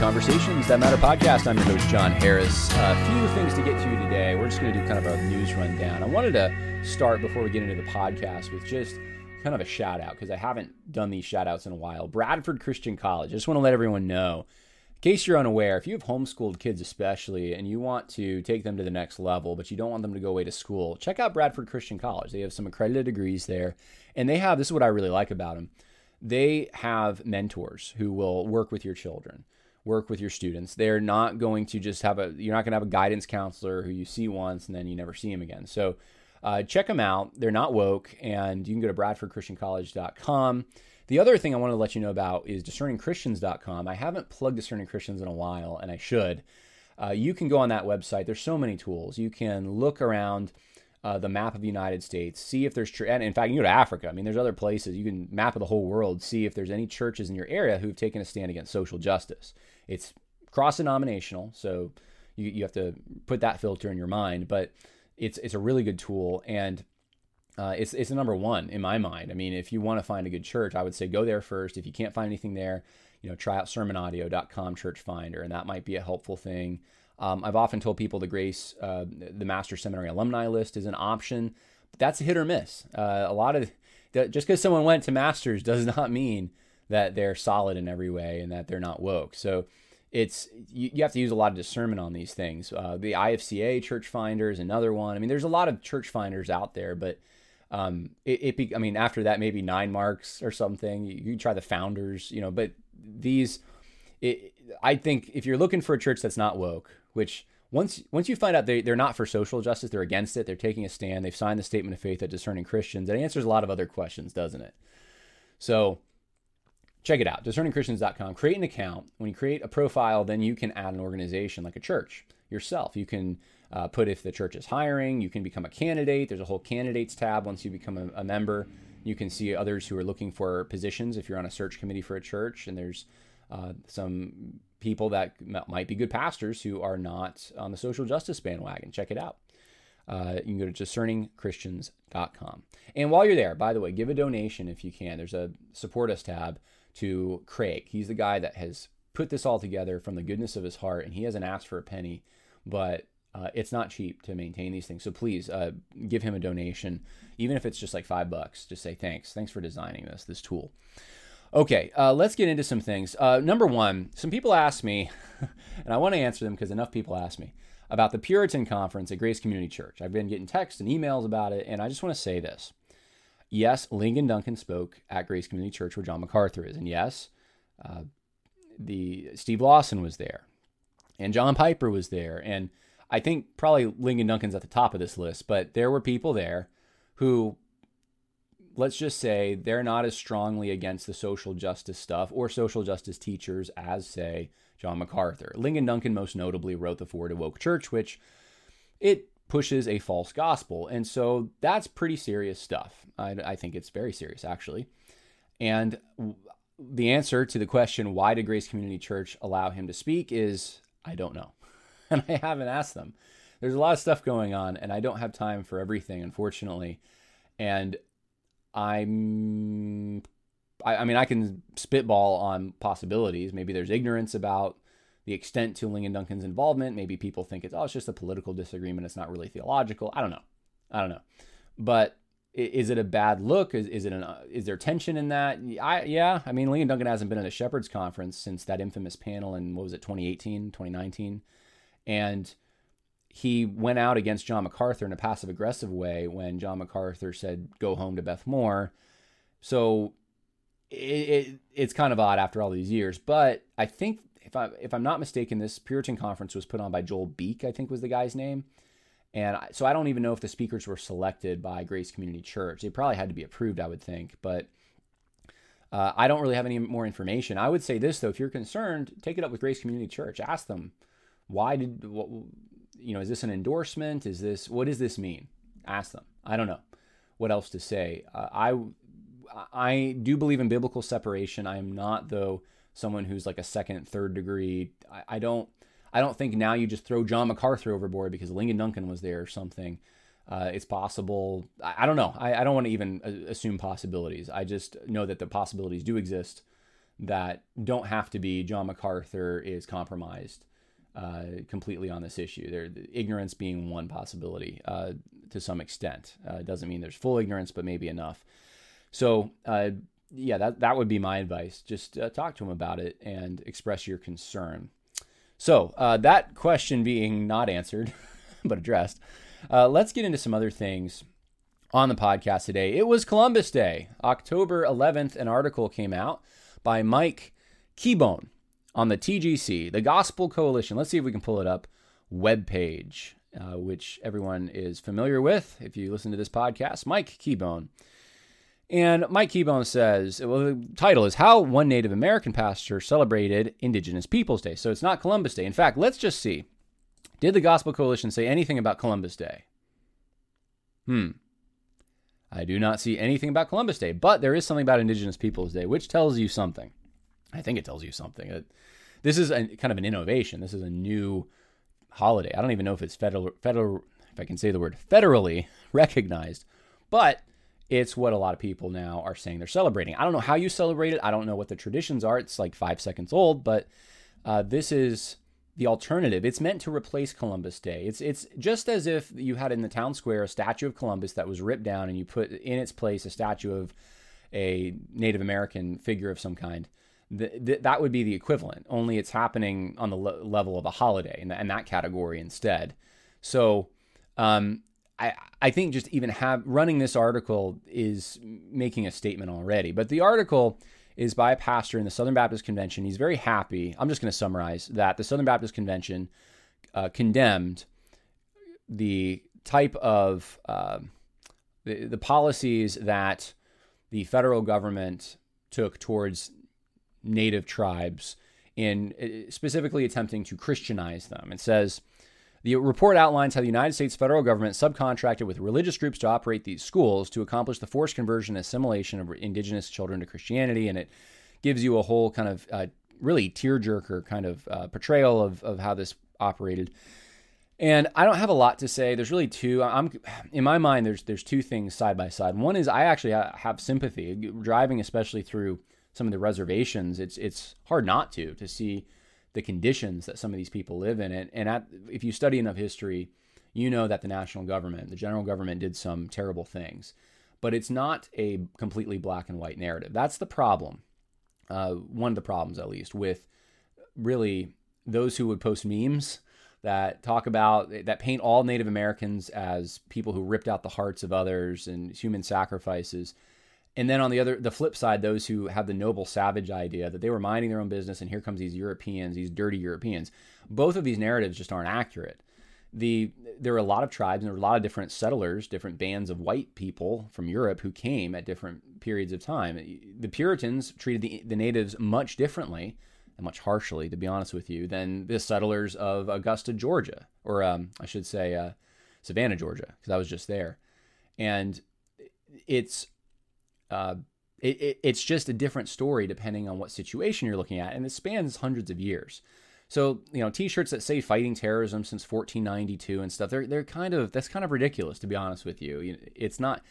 Conversations That Matter podcast. I'm your host, John Harris. A few things to get to today. We're just going to do kind of a news rundown. I wanted to start before we get into the podcast with just kind of a shout out because I haven't done these shout outs in a while. Bradford Christian College. I just want to let everyone know, in case you're unaware, if you have homeschooled kids especially and you want to take them to the next level, but you don't want them to go away to school, check out Bradford Christian College. They have some accredited degrees there, and they have, this is what I really like about them, they have mentors who will work with your children, work with your students. They're not going to just have a, you're not going to have a guidance counselor who you see once and then you never see him again. So check them out. They're not woke, and you can go to bradfordchristiancollege.com. The other thing I want to let you know about is discerningchristians.com. I haven't plugged Discerning Christians in a while, and I should. You can go on that website. There's so many tools. You can look around the map of the United States, see if there's, and in fact, you can go to Africa. I mean, there's other places. You can map of the whole world, see if there's any churches in your area who've taken a stand against social justice. It's cross-denominational, so you have to put that filter in your mind, but it's a really good tool, and it's the number one in my mind. I mean, if you want to find a good church, I would say go there first. If you can't find anything there, you know, try out sermonaudio.com church finder, and that might be a helpful thing. I've often told people the Grace, the Master Seminary alumni list is an option, but that's a hit or miss. A lot of, just because someone went to Masters does not mean that they're solid in every way and that they're not woke. So it's, you have to use a lot of discernment on these things. The IFCA Church Finder is another one. I mean, there's a lot of church finders out there, but I mean, after that, maybe 9 marks or something, you try the founders, you know, but these, I think if you're looking for a church that's not woke, which once you find out they're not for social justice, they're against it, they're taking a stand, they've signed the Statement of Faith at Discerning Christians, that answers a lot of other questions, doesn't it? So check it out, discerningchristians.com. Create an account. When you create a profile, then you can add an organization like a church yourself. You can put if the church is hiring, you can become a candidate. There's a whole candidates tab once you become a member. You can see others who are looking for positions if you're on a search committee for a church, and there's some people that might be good pastors who are not on the social justice bandwagon. Check it out. You can go to discerningchristians.com. And while you're there, by the way, give a donation if you can. There's a support us tab to Craig. He's the guy that has put this all together from the goodness of his heart, and he hasn't asked for a penny, but it's not cheap to maintain these things. So please give him a donation, even if it's just like $5. Just say, thanks for designing this tool. Okay, let's get into some things. Number one, some people asked me, and I want to answer them because enough people asked me, about the Puritan Conference at Grace Community Church. I've been getting texts and emails about it, and I just want to say this. Yes, Lincoln Duncan spoke at Grace Community Church where John MacArthur is, and yes, the Steve Lawson was there, and John Piper was there, and I think probably Lincoln Duncan's at the top of this list, but there were people there who, let's just say, they're not as strongly against the social justice stuff or social justice teachers as, say, John MacArthur. Lincoln Duncan most notably wrote the foreword to Woke Church, which it pushes a false gospel. And so that's pretty serious stuff. I think it's very serious, actually. And the answer to the question, why did Grace Community Church allow him to speak, is I don't know. And I haven't asked them. There's a lot of stuff going on, and I don't have time for everything, unfortunately. And I mean, I can spitball on possibilities. Maybe there's ignorance about the extent to Lincoln Duncan's involvement. Maybe people think it's just a political disagreement. It's not really theological. I don't know. But is it a bad look? Is there tension in that? Yeah. I mean, Lincoln Duncan hasn't been at a Shepherds Conference since that infamous panel in, 2019? And he went out against John MacArthur in a passive-aggressive way when John MacArthur said, go home to Beth Moore. So it's kind of odd after all these years. But I think, if I'm not mistaken, this Puritan Conference was put on by Joel Beeke, I think was the guy's name. And so I don't even know if the speakers were selected by Grace Community Church. They probably had to be approved, I would think. But I don't really have any more information. I would say this, though. If you're concerned, take it up with Grace Community Church. Ask them, is this an endorsement? What does this mean? Ask them. I don't know what else to say. I do believe in biblical separation. I am not, though, someone who's like a second, third degree. I don't think now you just throw John MacArthur overboard because Lincoln Duncan was there or something. It's possible. I don't know. I don't want to even assume possibilities. I just know that the possibilities do exist, that don't have to be. John MacArthur is compromised completely on this issue. Ignorance being one possibility to some extent. Doesn't mean there's full ignorance, but maybe enough. So yeah, that would be my advice. Just talk to him about it and express your concern. So that question being not answered, but addressed, let's get into some other things on the podcast today. It was Columbus Day, October 11th. An article came out by Mike Keybone on the TGC, the Gospel Coalition. Let's see if we can pull it up. Webpage, which everyone is familiar with if you listen to this podcast, Mike Keybone. And Mike Keybone says, well, the title is How One Native American Pastor Celebrated Indigenous Peoples Day. So it's not Columbus Day. In fact, let's just see. Did the Gospel Coalition say anything about Columbus Day? I do not see anything about Columbus Day, but there is something about Indigenous Peoples Day, which tells you something. I think it tells you something. This is kind of an innovation. This is a new holiday. I don't even know if it's federal, if I can say the word, federally recognized, but it's what a lot of people now are saying they're celebrating. I don't know how you celebrate it. I don't know what the traditions are. It's like 5 seconds old, but this is the alternative. It's meant to replace Columbus Day. It's just as if you had in the town square a statue of Columbus that was ripped down and you put in its place a statue of a Native American figure of some kind. That would be the equivalent, only it's happening on the level of a holiday in that category instead. So I think just even running this article is making a statement already. But the article is by a pastor in the Southern Baptist Convention. He's very happy. I'm just going to summarize that the Southern Baptist Convention condemned the type of the policies that the federal government took towards Native tribes in specifically attempting to Christianize them. It says, the report outlines how the United States federal government subcontracted with religious groups to operate these schools to accomplish the forced conversion and assimilation of indigenous children to Christianity. And it gives you a whole kind of really tearjerker kind of portrayal of how this operated. And I don't have a lot to say. There's really two. In my mind, there's two things side by side. One is I actually have sympathy. Driving, especially through some of the reservations, it's hard not to see the conditions that some of these people live in. And if you study enough history, you know that the national government, the general government, did some terrible things. But it's not a completely black and white narrative. That's the problem, one of the problems at least, with really those who would post memes that paint all Native Americans as people who ripped out the hearts of others and human sacrifices. And then on the flip side, those who have the noble savage idea that they were minding their own business, and here comes these Europeans, these dirty Europeans. Both of these narratives just aren't accurate. There were a lot of tribes, and there were a lot of different settlers, different bands of white people from Europe who came at different periods of time. The Puritans treated the natives much differently and much harshly, to be honest with you, than the settlers of Augusta, Georgia, or I should say Savannah, Georgia, because I was just there. And it's... It's just a different story depending on what situation you're looking at, and it spans hundreds of years. So, t-shirts that say fighting terrorism since 1492 and stuff, they're kind of ridiculous, to be honest with you. It's not,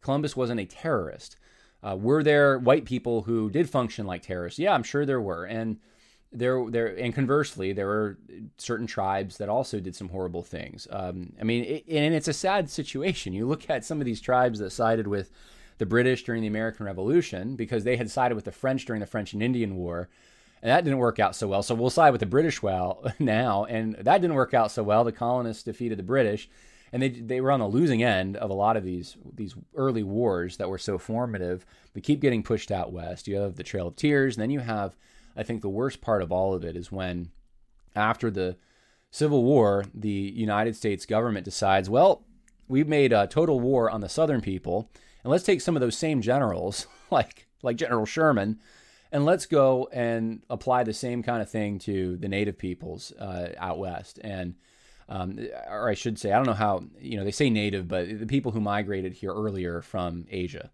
Columbus wasn't a terrorist. Were there white people who did function like terrorists? Yeah, I'm sure there were. And and conversely, there were certain tribes that also did some horrible things. And it's a sad situation. You look at some of these tribes that sided with the British during the American Revolution because they had sided with the French during the French and Indian War, and that didn't work out so well. So we'll side with the British now, and that didn't work out so well. The colonists defeated the British, and they were on the losing end of a lot of these early wars that were so formative. They keep getting pushed out west. You have the Trail of Tears, and then you have, I think the worst part of all of it is when, after the Civil War, the United States government decides, well, we've made a total war on the Southern people, and let's take some of those same generals, like General Sherman, and let's go and apply the same kind of thing to the Native peoples out west. And, or I should say, I don't know how, they say Native, but the people who migrated here earlier from Asia,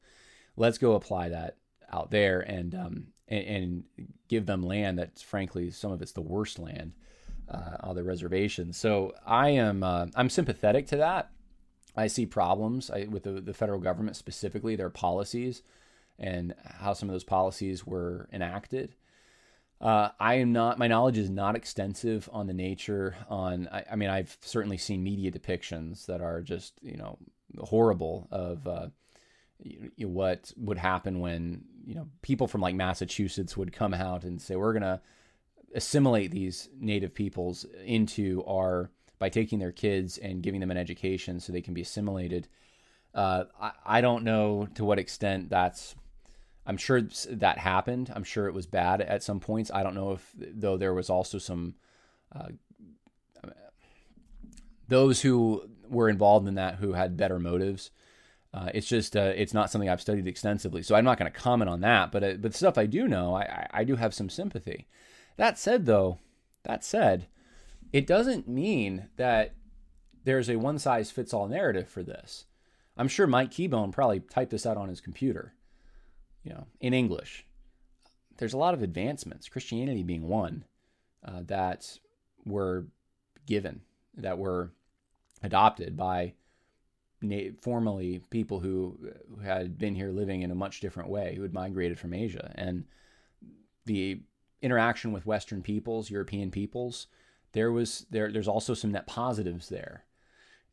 let's go apply that out there and give them land that's, frankly, some of it's the worst land on the reservation. So I'm sympathetic to that. I see problems with the federal government, specifically their policies, and how some of those policies were enacted. My knowledge is not extensive on the nature I've certainly seen media depictions that are just, horrible of what would happen when, people from like Massachusetts would come out and say, we're going to assimilate these native peoples by taking their kids and giving them an education so they can be assimilated. I don't know to what extent I'm sure that happened. I'm sure it was bad at some points. I don't know though there was also some, those who were involved in that who had better motives. It's just, it's not something I've studied extensively. So I'm not going to comment on that, but the stuff I do know, I do have some sympathy. That said, it doesn't mean that there's a one-size-fits-all narrative for this. I'm sure Mike Keybone probably typed this out on his computer. In English, there's a lot of advancements, Christianity being one, that were given, that were adopted by formerly people who had been here living in a much different way, who had migrated from Asia. And the interaction with Western peoples, European peoples, there's also some net positives there.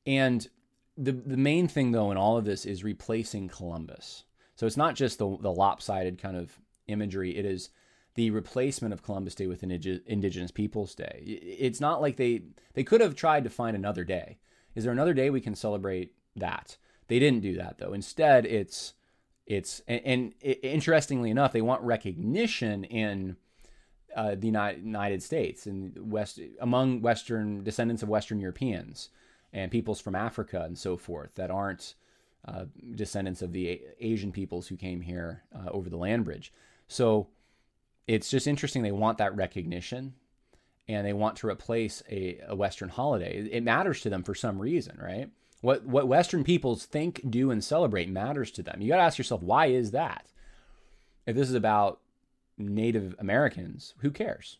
And the main thing, though, in all of this is replacing Columbus. So it's not just the lopsided kind of imagery. It is the replacement of Columbus Day with an Indigenous Peoples Day. It's not like they could have tried to find another day. Is there another day we can celebrate that? They didn't do that, though. Instead, it's interestingly enough, they want recognition in the United States and among Western descendants of Western Europeans and peoples from Africa and so forth that aren't descendants of the Asian peoples who came here over the land bridge. So it's just interesting. They want that recognition and they want to replace a Western holiday. It matters to them for some reason, right? What Western peoples think, do, and celebrate matters to them. You got to ask yourself, why is that? If this is about Native Americans, who cares?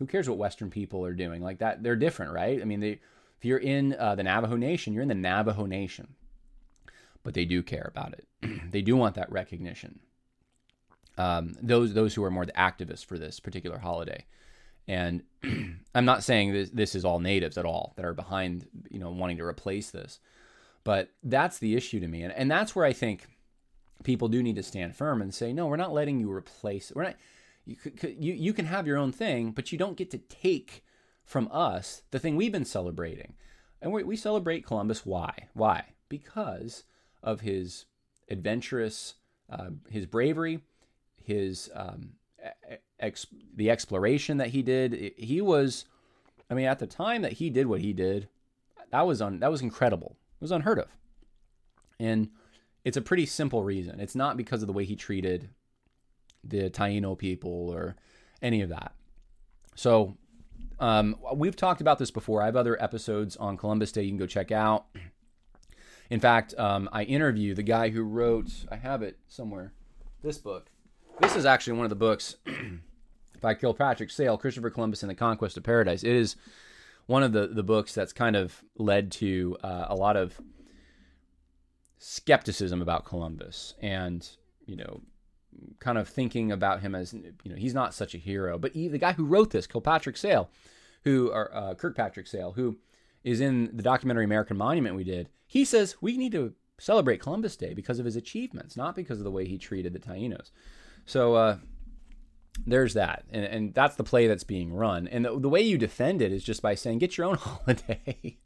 Who cares what Western people are doing like that? They're different, right? I mean, if you're in the Navajo Nation, you're in the Navajo Nation. But they do care about it. They do want that recognition. Those who are more the activists for this particular holiday, and I'm not saying this is all natives at all that are behind wanting to replace this, but that's the issue to me, and that's where I think people do need to stand firm and say, no, we're not letting you replace. We're not. You can have your own thing, but you don't get to take from us the thing we've been celebrating, and we celebrate Columbus. Why? Because of his adventurous, his bravery, his the exploration that he did. He was, at the time that he did what he did, that was incredible. It was unheard of. And it's a pretty simple reason. It's not because of the way he treated the Taíno people or any of that. So we've talked about this before. I have other episodes on Columbus Day you can go check out. In fact, I interview the guy who wrote, I have it somewhere, this book. This is actually one of the books by Kirkpatrick Sale, Christopher Columbus and the Conquest of Paradise. It is one of the books that's kind of led to a lot of skepticism about Columbus and, kind of thinking about him as, he's not such a hero. But the guy who wrote this, Kirkpatrick Sale, who is in the documentary American Monument we did, he says we need to celebrate Columbus Day because of his achievements, not because of the way he treated the Taínos. So there's that, and that's the play that's being run. And the way you defend it is just by saying, get your own holiday.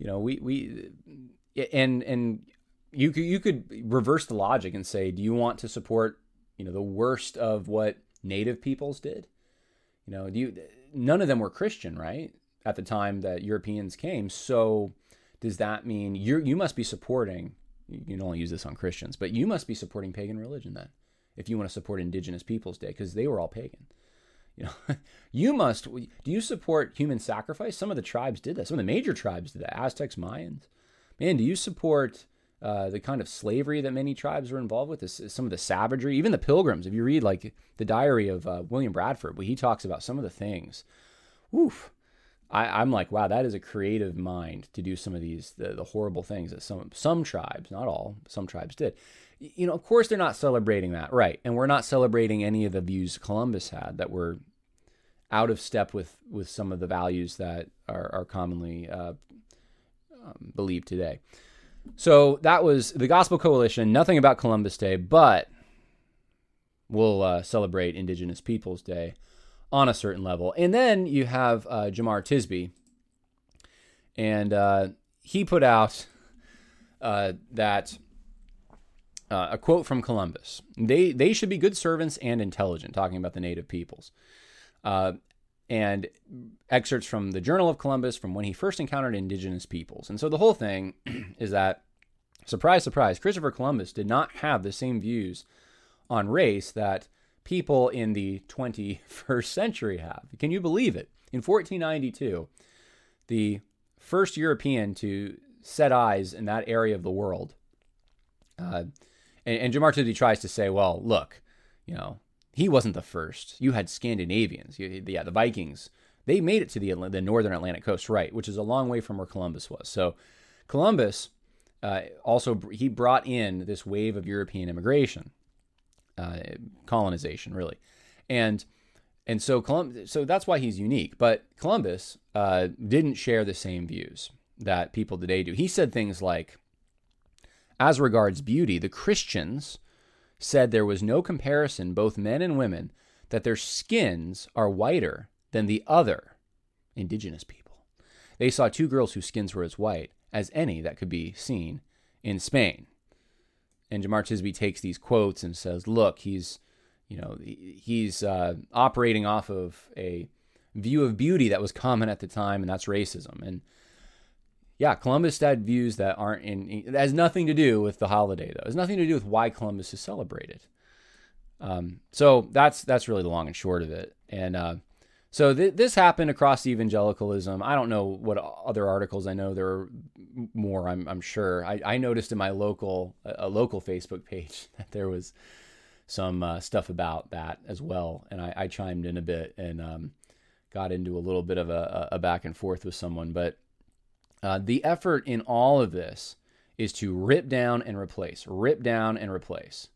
You could reverse the logic and say, do you want to support the worst of what Native peoples did? None of them were Christian, right? At the time that Europeans came. So does that mean you must be supporting, you can only use this on Christians, but you must be supporting pagan religion then, if you want to support Indigenous Peoples Day, because they were all pagan. Do you support human sacrifice? Some of the tribes did that. Some of the major tribes did that. Aztecs, Mayans. Man, do you support the kind of slavery that many tribes were involved with? Some of the savagery, even the Pilgrims. If you read like the diary of William Bradford, where he talks about some of the things, I'm like, wow, that is a creative mind to do some of these, the horrible things that some tribes, not all, some tribes did. You know, of course they're not celebrating that, right? And we're not celebrating any of the views Columbus had that were out of step with some of the values that are commonly believed today. So that was the Gospel Coalition, nothing about Columbus Day, but we'll celebrate Indigenous Peoples Day on a certain level. And then you have Jemar Tisby, and he put out a quote from Columbus. They should be good servants and intelligent, talking about the native peoples. And excerpts from the Journal of Columbus from when he first encountered indigenous peoples. And so the whole thing is that, surprise, surprise, Christopher Columbus did not have the same views on race that people in the 21st century have. Can you believe it? In 1492, the first European to set eyes in that area of the world, and Jemar Tisby tries to say, well, look, you know, he wasn't the first. You had Scandinavians. Yeah, the Vikings. They made it to the northern Atlantic coast, right, which is a long way from where Columbus was. So Columbus also, he brought in this wave of European immigration, colonization, really. And so Columbus, so that's why he's unique. But Columbus didn't share the same views that people today do. He said things like, as regards beauty, the Christians said there was no comparison, both men and women, that their skins are whiter than the other indigenous people. They saw two girls whose skins were as white as any that could be seen in Spain. And Jemar Tisby takes these quotes and says, look, he's operating off of a view of beauty that was common at the time, and that's racism. And yeah, Columbus had views that aren't in. It has nothing to do with the holiday, though. It has nothing to do with why Columbus is celebrated. So that's really the long and short of it. And so this happened across evangelicalism. I don't know what other articles. I know there are more. I'm sure. I noticed in my local Facebook page that there was some stuff about that as well, and I chimed in a bit and got into a little bit of a back and forth with someone, but. The effort in all of this is to rip down and replace, rip down and replace.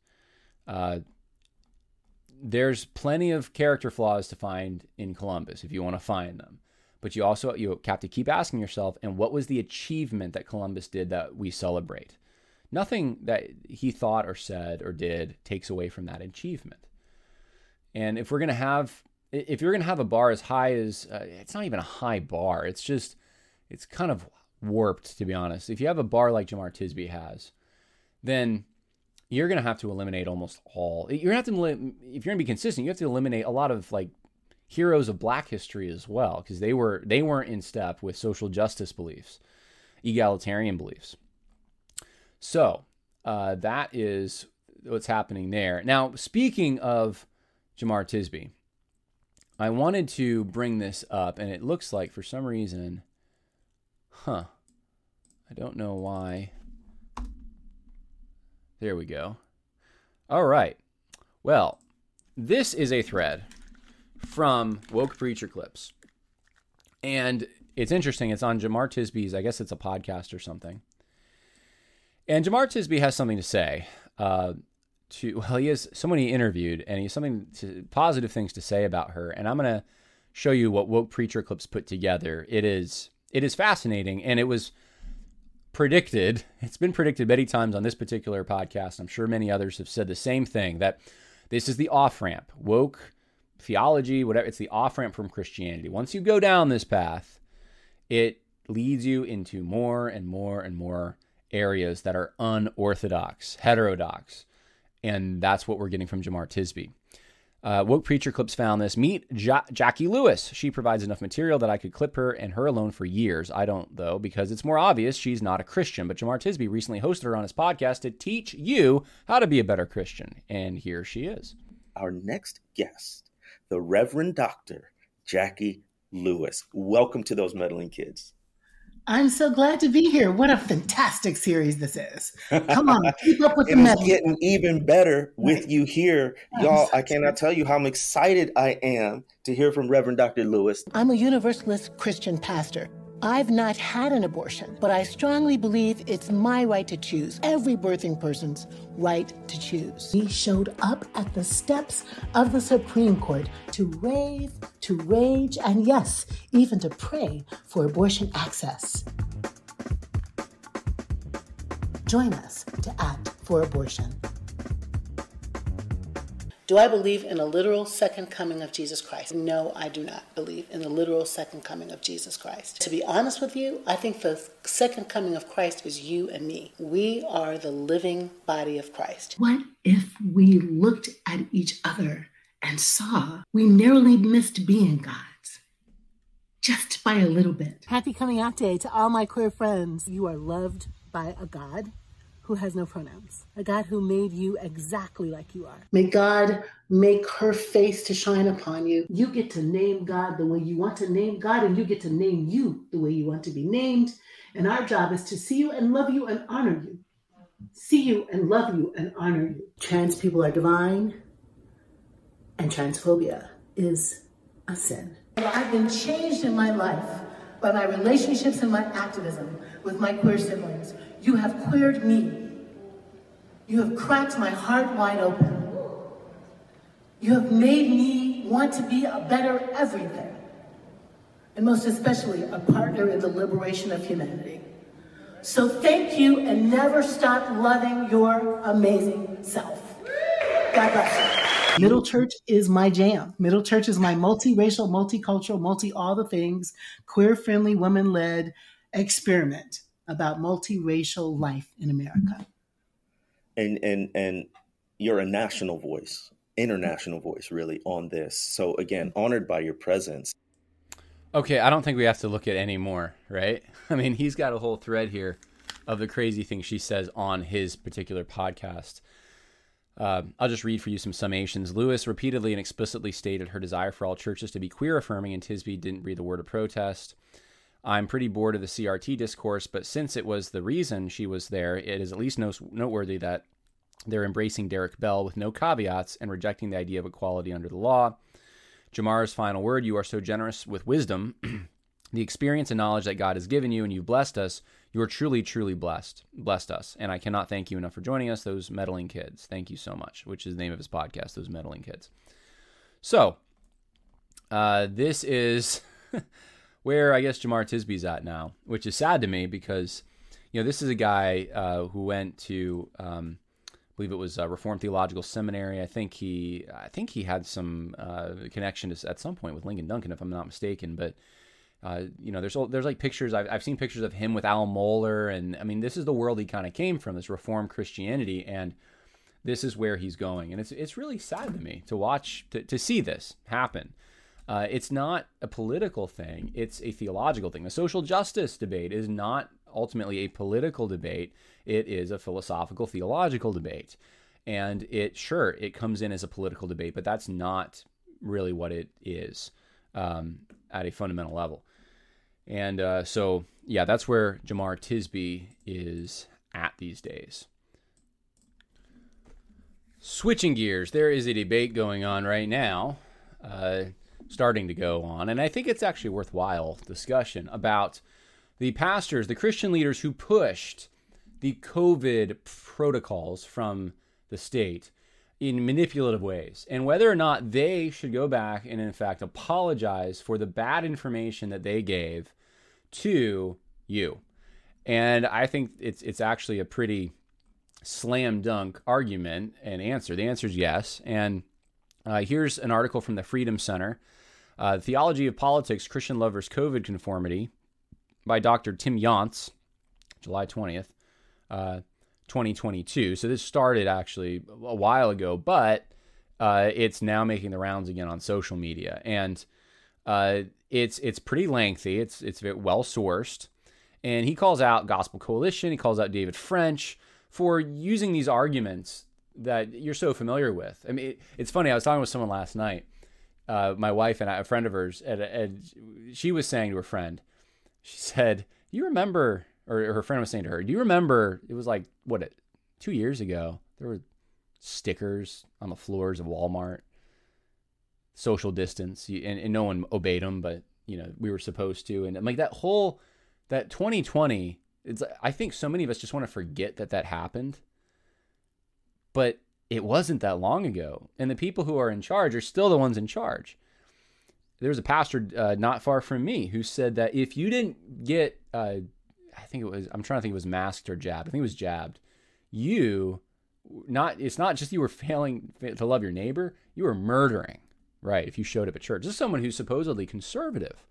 There's plenty of character flaws to find in Columbus if you want to find them, but you have to keep asking yourself, and what was the achievement that Columbus did that we celebrate? Nothing that he thought or said or did takes away from that achievement. And if you're going to have a bar as high as, it's not even a high bar, it's kind of warped, to be honest. If you have a bar like Jemar Tisby has, then you're going to have to eliminate almost all. You're going to have to, if you're going to be consistent, you have to eliminate a lot of like heroes of Black history as well, because they weren't in step with social justice beliefs, egalitarian beliefs. So that is what's happening there. Now, speaking of Jemar Tisby, I wanted to bring this up, and it looks like for some reason. Huh. I don't know why. There we go. All right. Well, this is a thread from Woke Preacher Clips. And it's interesting. It's on Jemar Tisby's, I guess it's a podcast or something. And Jemar Tisby has something to say. He has someone he interviewed, and he has positive things to say about her. And I'm going to show you what Woke Preacher Clips put together. It is fascinating, and it was predicted. It's been predicted many times on this particular podcast. I'm sure many others have said the same thing, that this is the off-ramp. Woke theology, whatever, it's the off-ramp from Christianity. Once you go down this path, it leads you into more and more and more areas that are unorthodox, heterodox, and that's what we're getting from Jemar Tisby. Woke Preacher Clips found this. Meet Jacqui Lewis. She provides enough material that I could clip her and her alone for years. I don't, though, because it's more obvious she's not a Christian. But Jemar Tisby recently hosted her on his podcast to teach you how to be a better Christian. And here she is. Our next guest, the Reverend Dr. Jacqui Lewis. Welcome to Those Meddling Kids. I'm so glad to be here. What a fantastic series this is. Come on, keep up with the message. It's getting even better with you here. Y'all, I cannot tell you how excited I am to hear from Reverend Dr. Lewis. I'm a Universalist Christian pastor. I've not had an abortion, but I strongly believe it's my right to choose, every birthing person's right to choose. We showed up at the steps of the Supreme Court to rave, to rage, and yes, even to pray for abortion access. Join us to act for abortion. Do I believe in a literal second coming of Jesus Christ? No, I do not believe in the literal second coming of Jesus Christ. To be honest with you, I think the second coming of Christ is you and me. We are the living body of Christ. What if we looked at each other and saw we narrowly missed being gods? Just by a little bit. Happy coming out day to all my queer friends. You are loved by a God who has no pronouns, a God who made you exactly like you are. May God make her face to shine upon you. You get to name God the way you want to name God, and you get to name you the way you want to be named. And our job is to see you and love you and honor you. See you and love you and honor you. Trans people are divine, and transphobia is a sin. I've been changed in my life by my relationships and my activism with my queer siblings. You have queered me. You have cracked my heart wide open. You have made me want to be a better everything, and most especially a partner in the liberation of humanity. So thank you, and never stop loving your amazing self. God bless you. Middle Church is my jam. Middle Church is my multiracial, multicultural, multi-all the things, queer-friendly, women-led experiment about multiracial life in America. And you're a national voice, international voice, really, on this. So again, honored by your presence. Okay, I don't think we have to look at any more, right? I mean, he's got a whole thread here of the crazy things she says on his particular podcast. I'll just read for you some summations. Lewis repeatedly and explicitly stated her desire for all churches to be queer affirming, and Tisby didn't breathe a word of protest. I'm pretty bored of the CRT discourse, but since it was the reason she was there, it is at least noteworthy that they're embracing Derek Bell with no caveats and rejecting the idea of equality under the law. Jemar's final word: you are so generous with wisdom, the experience and knowledge that God has given you, and you've blessed us. You're truly, truly blessed us. And I cannot thank you enough for joining us, those meddling kids. Thank you so much, which is the name of his podcast, Those Meddling Kids. So this is... where I guess Jemar Tisby's at now, which is sad to me because, you know, this is a guy who went to, I believe it was Reformed Theological Seminary. I think he had some connection to, at some point, with Lincoln Duncan, if I'm not mistaken. But you know, there's like pictures. I've seen pictures of him with Al Mohler, and I mean, this is the world he kind of came from, this Reformed Christianity, and this is where he's going. And it's really sad to me to watch, to see this happen. It's not a political thing. It's a theological thing. The social justice debate is not ultimately a political debate. It is a philosophical, theological debate. And it comes in as a political debate, but that's not really what it is at a fundamental level. And so, yeah, that's where Jemar Tisby is at these days. Switching gears, there is a debate going on right now. Starting to go on, and I think it's actually worthwhile discussion about the pastors, the Christian leaders who pushed the COVID protocols from the state in manipulative ways, and whether or not they should go back and, in fact, apologize for the bad information that they gave to you. And I think it's actually a pretty slam dunk argument and answer. The answer is yes, and here's an article from the Freedom Center. Theology of Politics, Christian Lovers, COVID Conformity by Dr. Tim Yants, July 20th, 2022. So this started actually a while ago, but it's now making the rounds again on social media. And it's pretty lengthy. It's well sourced. And he calls out Gospel Coalition. He calls out David French for using these arguments that you're so familiar with. I mean, it's funny. I was talking with someone last night. My wife and I, a friend of hers, and she was saying to her friend, she said, you remember, or her friend was saying to her, do you remember, it was like, 2 years ago, there were stickers on the floors of Walmart, social distance, and no one obeyed them, but, you know, we were supposed to. And like that whole, that 2020, it's, I think so many of us just want to forget that that happened, but it wasn't that long ago. And the people who are in charge are still the ones in charge. There was a pastor not far from me who said that if you didn't get, I think it was masked or jabbed. I think it was jabbed. It's not just you were failing to love your neighbor, you were murdering, right? If you showed up at church, this is someone who's supposedly conservative.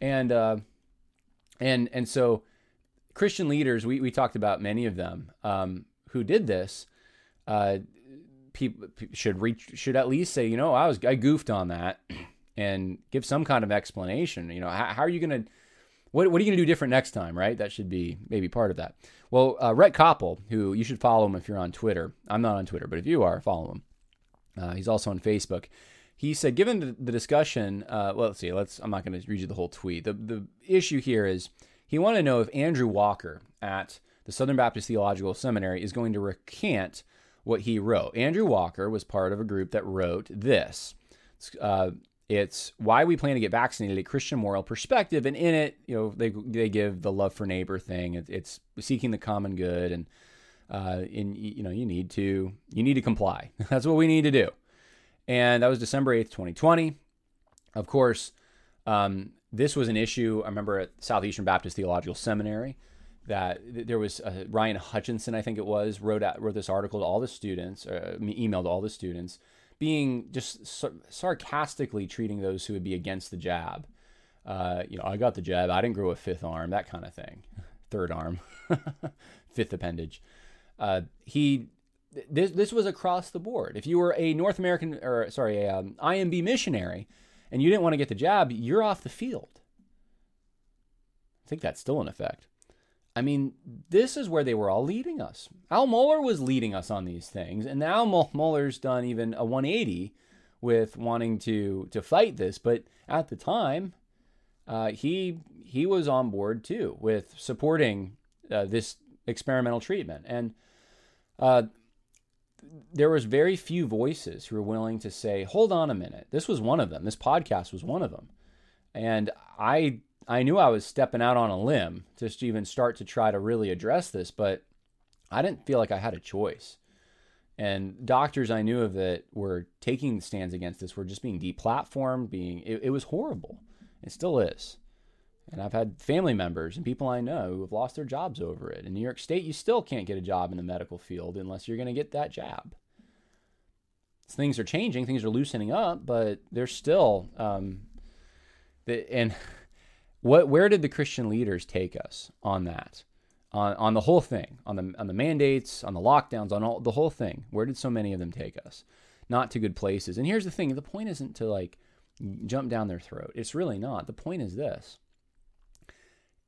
And so Christian leaders, we talked about many of them who did this, people should at least say, you know, I goofed on that and give some kind of explanation. You know, how are you going to, what are you going to do different next time, right? That should be maybe part of that. Well, Rhett Koppel, who you should follow him if you're on Twitter. I'm not on Twitter, but if you are, follow him. He's also on Facebook. He said, given the discussion, I'm not going to read you the whole tweet. The issue here is he wanted to know if Andrew Walker at the Southern Baptist Theological Seminary is going to recant what he wrote. Andrew Walker was part of a group that wrote this. It's Why We Plan to Get Vaccinated, A Christian Moral Perspective. And in it, you know, they give the love for neighbor thing. It's seeking the common good. And you know, you need to comply. That's what we need to do. And that was December 8th, 2020. Of course, this was an issue. I remember at Southeastern Baptist Theological Seminary that there was Ryan Hutchinson, I think it was, wrote this article to all the students, emailed all the students, being just sarcastically treating those who would be against the jab. You know, I got the jab. I didn't grow a fifth arm, that kind of thing. Third arm, fifth appendage. This was across the board. If you were a North American, IMB missionary, and you didn't want to get the jab, you're off the field. I think that's still in effect. I mean, this is where they were all leading us. Al Mohler was leading us on these things, and now Mohler's done even a 180 with wanting to fight this. But at the time, he was on board too with supporting this experimental treatment. And there was very few voices who were willing to say, hold on a minute. This was one of them. This podcast was one of them. And I knew I was stepping out on a limb just to even start to try to really address this, but I didn't feel like I had a choice. And doctors I knew of that were taking stands against this were just being deplatformed, it was horrible. It still is. And I've had family members and people I know who have lost their jobs over it. In New York State, you still can't get a job in the medical field unless you're going to get that jab. So things are changing, things are loosening up, but they're still, where did the Christian leaders take us on that, on the whole thing, on the mandates, on the lockdowns, on all the whole thing? Where did so many of them take us? Not to good places. And here's the thing: the point isn't to like jump down their throat. It's really not. The point is this: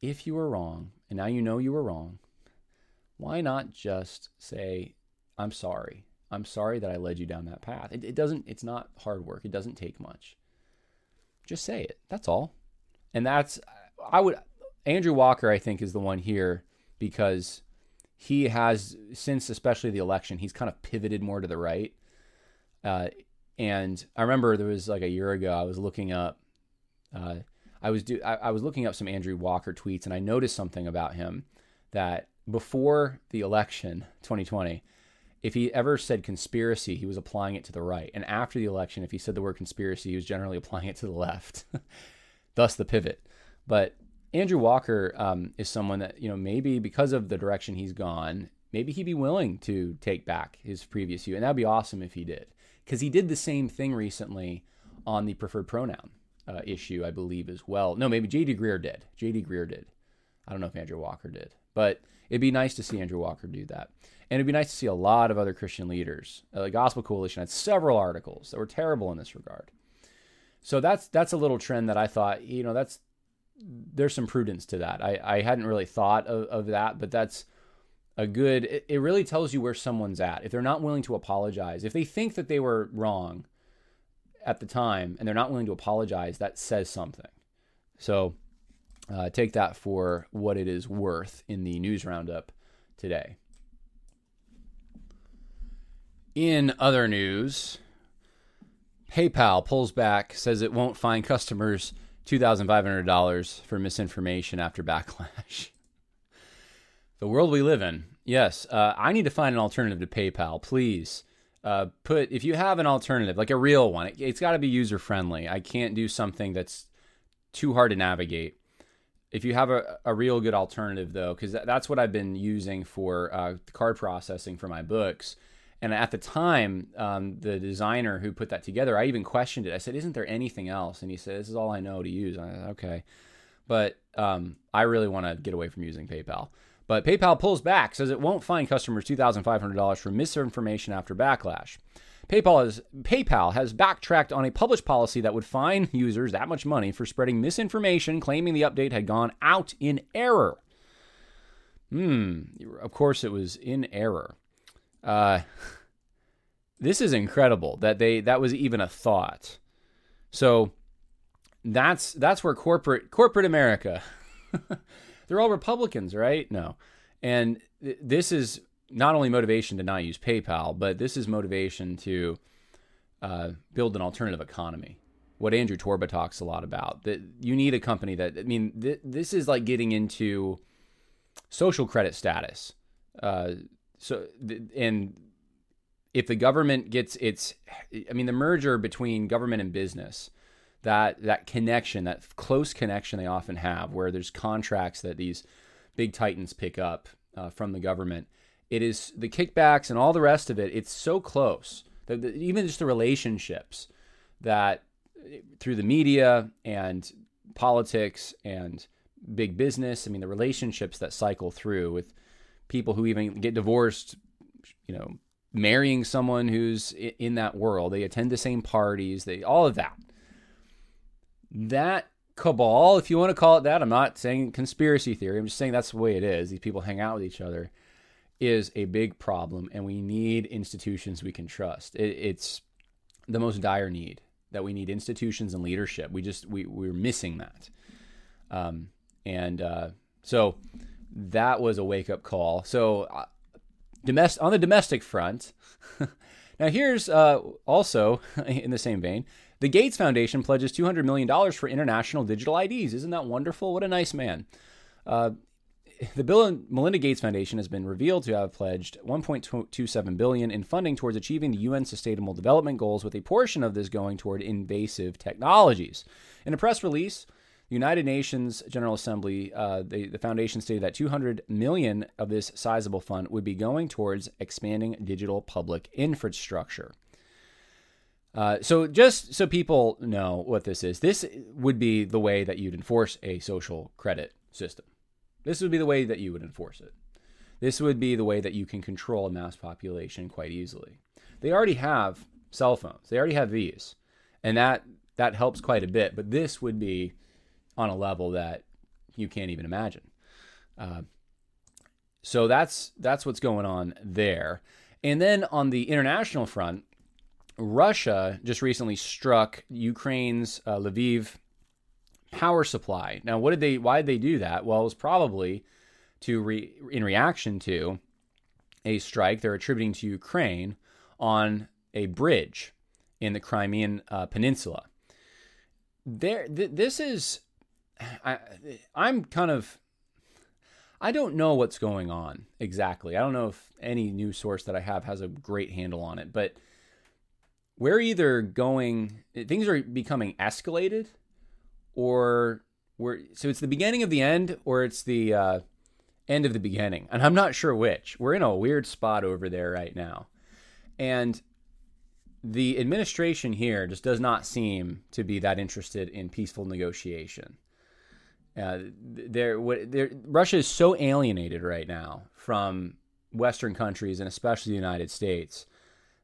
if you were wrong, and now you know you were wrong, why not just say, "I'm sorry. I'm sorry that I led you down that path." It doesn't. It's not hard work. It doesn't take much. Just say it. That's all. And Andrew Walker, I think, is the one here because he has, since especially the election, he's kind of pivoted more to the right. And I remember there was like a year ago, I was looking up, I was looking up some Andrew Walker tweets, and I noticed something about him that before the election, 2020, if he ever said conspiracy, he was applying it to the right. And after the election, if he said the word conspiracy, he was generally applying it to the left. Thus the pivot. But Andrew Walker is someone that, you know, maybe because of the direction he's gone, maybe he'd be willing to take back his previous view. And that'd be awesome if he did, because he did the same thing recently on the preferred pronoun issue, I believe, as well. No, maybe J.D. Greer did. J.D. Greer did. I don't know if Andrew Walker did, but it'd be nice to see Andrew Walker do that. And it'd be nice to see a lot of other Christian leaders. The Gospel Coalition had several articles that were terrible in this regard. So that's a little trend that I thought, you know, there's some prudence to that. I hadn't really thought of that, but that's a good, it really tells you where someone's at. If they're not willing to apologize, if they think that they were wrong at the time and they're not willing to apologize, that says something. So Take that for what it is worth in the news roundup today. In other news, PayPal pulls back, says it won't fine customers $2,500 for misinformation after backlash. The world we live in. Yes, I need to find an alternative to PayPal, please. If you have an alternative, like a real one, it's got to be user-friendly. I can't do something that's too hard to navigate. If you have a real good alternative, though, because that's what I've been using for card processing for my books. And at the time, the designer who put that together, I even questioned it. I said, isn't there anything else? And he said, this is all I know to use. And I said, okay. But I really want to get away from using PayPal. But PayPal pulls back, says it won't fine customers $2,500 for misinformation after backlash. PayPal has backtracked on a published policy that would fine users that much money for spreading misinformation, claiming the update had gone out in error. Of course it was in error. This is incredible that that was even a thought. So that's where corporate America, they're all Republicans, right? No. And this is not only motivation to not use PayPal, but this is motivation to, build an alternative economy. What Andrew Torba talks a lot about, that you need a company that, I mean, this is like getting into social credit status, so, and if the government gets the merger between government and business, that connection, that close connection they often have, where there's contracts that these big titans pick up from the government, it is the kickbacks and all the rest of it. It's so close, even just the relationships that through the media and politics and big business, I mean, the relationships that cycle through with people who even get divorced, you know, marrying someone who's in that world, they attend the same parties, all of that. That cabal, if you want to call it that, I'm not saying conspiracy theory, I'm just saying that's the way it is. These people hang out with each other, is a big problem, and we need institutions we can trust. It's the most dire need, that we need institutions and leadership. We're missing that. So that was a wake-up call. So on the domestic front, now here's also in the same vein, the Gates Foundation pledges $200 million for international digital IDs. Isn't that wonderful? What a nice man. The Bill and Melinda Gates Foundation has been revealed to have pledged $1.27 billion in funding towards achieving the UN Sustainable Development Goals, with a portion of this going toward invasive technologies. In a press release, United Nations General Assembly, the foundation stated that $200 million of this sizable fund would be going towards expanding digital public infrastructure. So just so people know what this is, this would be the way that you'd enforce a social credit system. This would be the way that you would enforce it. This would be the way that you can control a mass population quite easily. They already have cell phones. They already have these. And that helps quite a bit. But this would be on a level that you can't even imagine. So that's what's going on there. And then on the international front, Russia just recently struck Ukraine's Lviv power supply. Now, why did they do that? Well, it was probably in reaction to a strike they're attributing to Ukraine on a bridge in the Crimean Peninsula. This is... I don't know what's going on exactly. I don't know if any news source that I have has a great handle on it, but we're either things are becoming escalated, or so it's the beginning of the end, or it's the end of the beginning. And I'm not sure which. We're in a weird spot over there right now. And the administration here just does not seem to be that interested in peaceful negotiation. Russia is so alienated right now from Western countries, and especially the United States,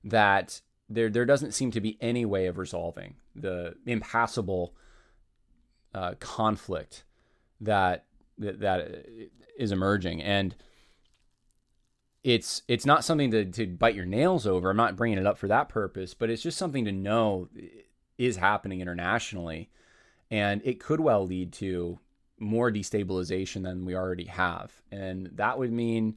that there doesn't seem to be any way of resolving the impassable conflict that is emerging. And it's not something to bite your nails over. I'm not bringing it up for that purpose, but it's just something to know is happening internationally, and it could well lead to more destabilization than we already have. And that would mean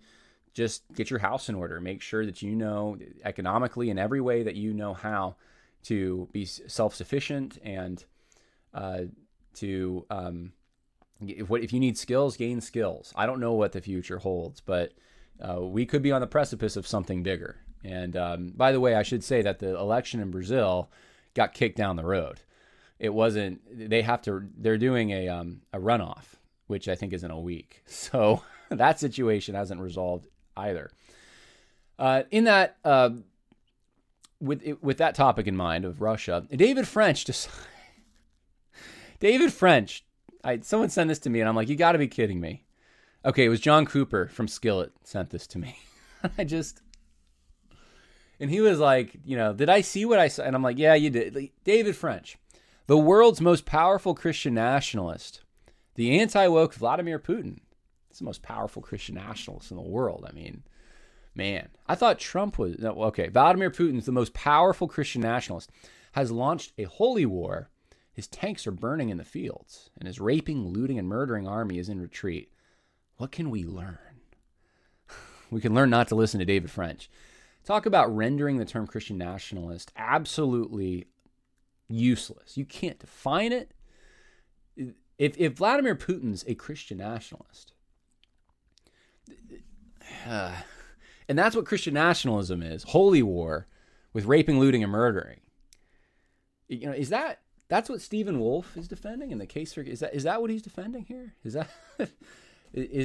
just get your house in order. Make sure that you know economically in every way that you know how to be self-sufficient and if you need skills, gain skills. I don't know what the future holds, but we could be on the precipice of something bigger. And by the way, I should say that the election in Brazil got kicked down the road. It wasn't. They're doing a runoff, which I think is in a week. So that situation hasn't resolved either. With that topic in mind of Russia, David French. Someone sent this to me, and I'm like, you got to be kidding me. Okay, it was John Cooper from Skillet sent this to me. And he was like, you know, did I see what I saw? And I'm like, yeah, you did. Like, David French, the world's most powerful Christian nationalist, the anti-woke Vladimir Putin. It's the most powerful Christian nationalist in the world. I mean, man, I thought Trump was... No, okay, Vladimir Putin's the most powerful Christian nationalist, has launched a holy war. His tanks are burning in the fields, and his raping, looting, and murdering army is in retreat. What can we learn? We can learn not to listen to David French. Talk about rendering the term Christian nationalist absolutely useless. You can't define it. If Vladimir Putin's a Christian nationalist, and that's what Christian nationalism is, holy war with raping, looting, and murdering. You know, that's what Stephen Wolf is defending in the case for, is that what he's defending here? Is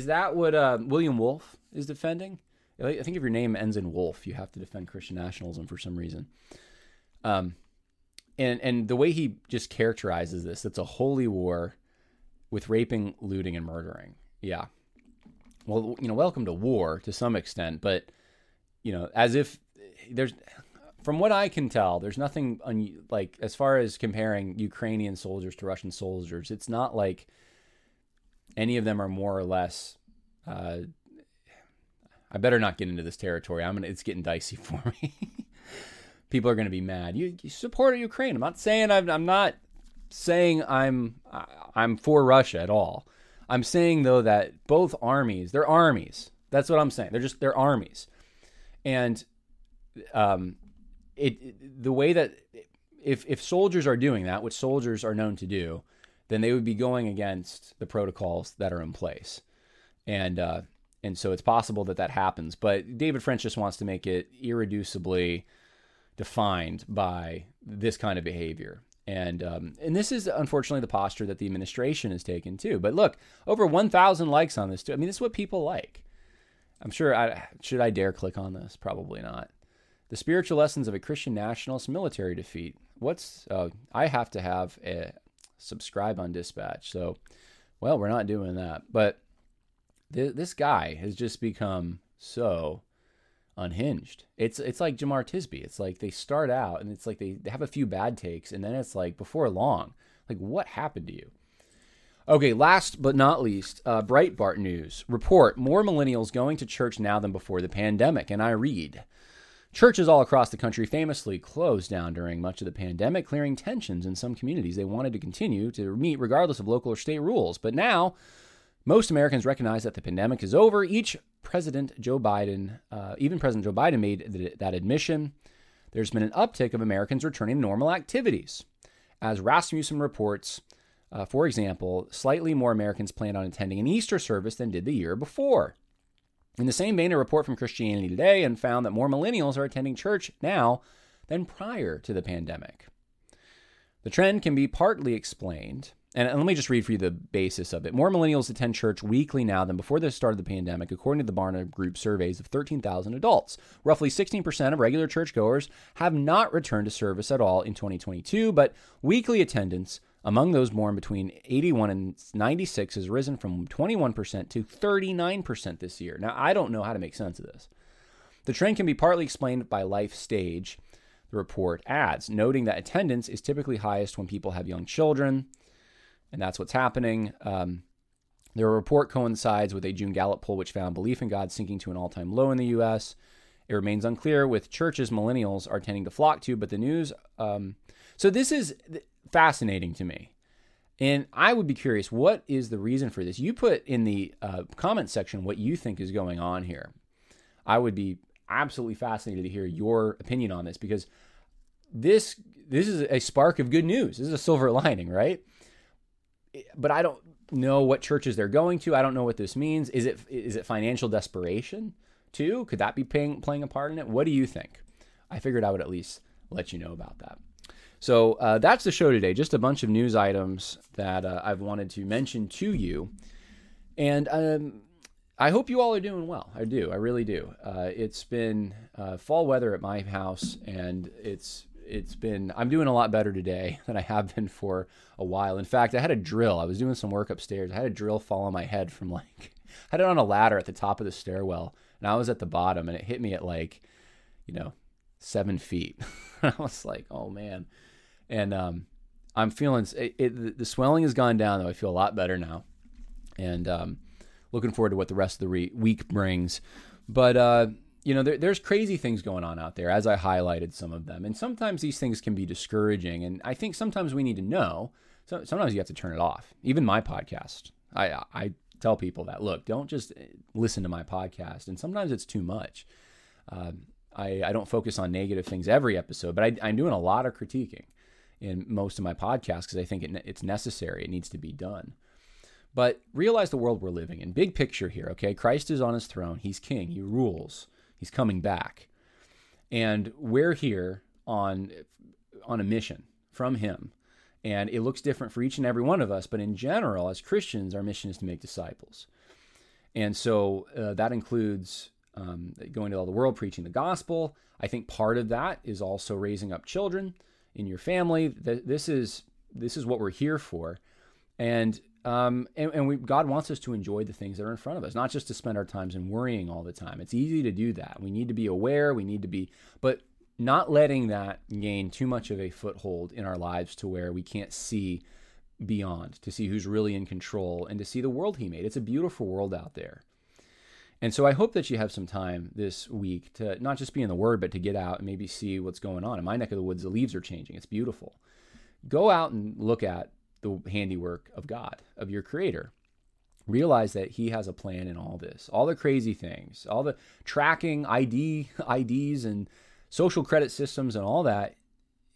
that what William Wolfe is defending? I think if your name ends in Wolf, you have to defend Christian nationalism for some reason. And the way he just characterizes this, it's a holy war with raping, looting, and murdering. Yeah. Well, you know, welcome to war to some extent, but, you know, as if there's, from what I can tell, there's nothing, like, as far as comparing Ukrainian soldiers to Russian soldiers, it's not like any of them are more or less, I better not get into this territory. It's getting dicey for me. People are going to be mad. You support Ukraine. I'm not saying I'm for Russia at all. I'm saying though that both armies, they're armies. That's what I'm saying. They're armies. And the way that if soldiers are doing that, which soldiers are known to do, then they would be going against the protocols that are in place. And so it's possible that happens. But David French just wants to make it irreducibly defined by this kind of behavior. And this is, unfortunately, the posture that the administration has taken, too. But look, over 1,000 likes on this, too. I mean, this is what people like. I'm sure, should I dare click on this? Probably not. The spiritual lessons of a Christian nationalist military defeat. I have to have a subscribe on Dispatch. So, well, we're not doing that. But this guy has just become so unhinged. It's like Jemar Tisby. It's like they start out and it's like they have a few bad takes, and then it's like before long, like what happened to you? Okay, last but not least, Breitbart News report more millennials going to church now than before the pandemic. And I read, churches all across the country famously closed down during much of the pandemic, clearing tensions in some communities. They wanted to continue to meet regardless of local or state rules, but now most Americans recognize that the pandemic is over. Even President Joe Biden made that admission. There's been an uptick of Americans returning to normal activities. As Rasmussen reports, for example, slightly more Americans plan on attending an Easter service than did the year before. In the same vein, a report from Christianity Today and found that more millennials are attending church now than prior to the pandemic. The trend can be partly explained. And let me just read for you the basis of it. More millennials attend church weekly now than before the start of the pandemic, according to the Barna Group surveys of 13,000 adults. Roughly 16% of regular churchgoers have not returned to service at all in 2022, but weekly attendance among those born between 81 and 96 has risen from 21% to 39% this year. Now, I don't know how to make sense of this. The trend can be partly explained by life stage, the report adds, noting that attendance is typically highest when people have young children. And that's what's happening. Their report coincides with a June Gallup poll, which found belief in God sinking to an all-time low in the U.S. It remains unclear with churches millennials are tending to flock to, but the news... So this is fascinating to me. And I would be curious, what is the reason for this? You put in the comment section what you think is going on here. I would be absolutely fascinated to hear your opinion on this, because this is a spark of good news. This is a silver lining, right? But I don't know what churches they're going to. I don't know what this means. Is it financial desperation too? Could that be playing a part in it? What do you think? I figured I would at least let you know about that. So that's the show today. Just a bunch of news items that I've wanted to mention to you. And I hope you all are doing well. I do. I really do. It's been fall weather at my house, and it's been, I'm doing a lot better today than I have been for a while. In fact, I had a drill. I was doing some work upstairs. I had a drill fall on my head from I had it on a ladder at the top of the stairwell, and I was at the bottom, and it hit me at 7 feet. I was like, oh man. And I'm feeling the swelling has gone down, though. I feel a lot better now, and looking forward to what the rest of the week brings. But there's crazy things going on out there, as I highlighted some of them. And sometimes these things can be discouraging, and I think sometimes we need to know. So sometimes you have to turn it off. Even my podcast, I tell people that, look, don't just listen to my podcast. And sometimes it's too much. I don't focus on negative things every episode, but I'm doing a lot of critiquing in most of my podcasts because I think it's necessary. It needs to be done. But realize the world we're living in. Big picture here, okay? Christ is on his throne. He's king. He rules. He's coming back. And we're here on a mission from him. And it looks different for each and every one of us. But in general, as Christians, our mission is to make disciples. And so that includes going to all the world, preaching the gospel. I think part of that is also raising up children in your family. This is what we're here for, and God wants us to enjoy the things that are in front of us, not just to spend our times in worrying all the time. It's easy to do that. We need to be aware. We need to be, but not letting that gain too much of a foothold in our lives to where we can't see beyond, to see who's really in control and to see the world he made. It's a beautiful world out there. And so I hope that you have some time this week to not just be in the Word, but to get out and maybe see what's going on. In my neck of the woods, the leaves are changing. It's beautiful. Go out and look at the handiwork of God, of your Creator. Realize that he has a plan in all this. All the crazy things, all the tracking, IDs and social credit systems and all that,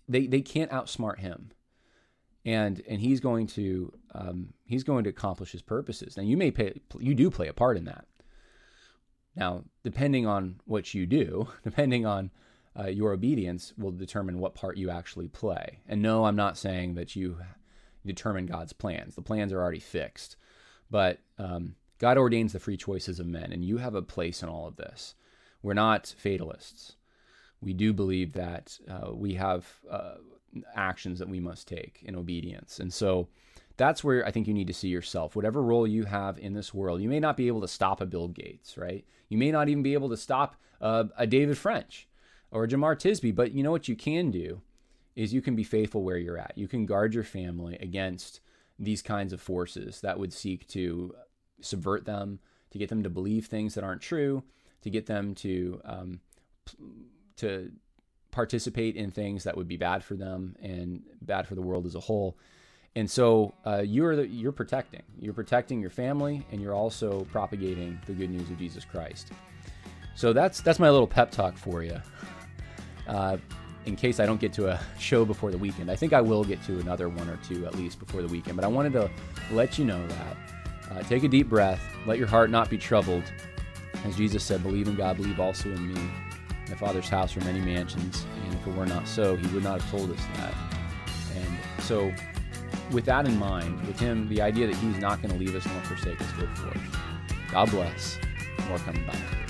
they can't outsmart him. And he's going to accomplish his purposes. Now, you do play a part in that. Now, depending on what you do, depending on your obedience, will determine what part you actually play. And no, I'm not saying that you determine God's plans. The plans are already fixed. But God ordains the free choices of men, and you have a place in all of this. We're not fatalists. We do believe that we have actions that we must take in obedience. And so that's where I think you need to see yourself. Whatever role you have in this world, you may not be able to stop a Bill Gates, right? You may not even be able to stop a David French or a Jemar Tisby, but you know what you can do is you can be faithful where you're at. You can guard your family against these kinds of forces that would seek to subvert them, to get them to believe things that aren't true, to get them to participate in things that would be bad for them and bad for the world as a whole. And so you're protecting your family, and you're also propagating the good news of Jesus Christ. So that's my little pep talk for you. In case I don't get to a show before the weekend, I think I will get to another one or two at least before the weekend. But I wanted to let you know that take a deep breath, let your heart not be troubled, as Jesus said, "Believe in God, believe also in me. My Father's house are many mansions, and if it were not so, He would not have told us that." And so, with that in mind, with him, the idea that he's not going to leave us nor forsake us, go forth. God bless. More coming back.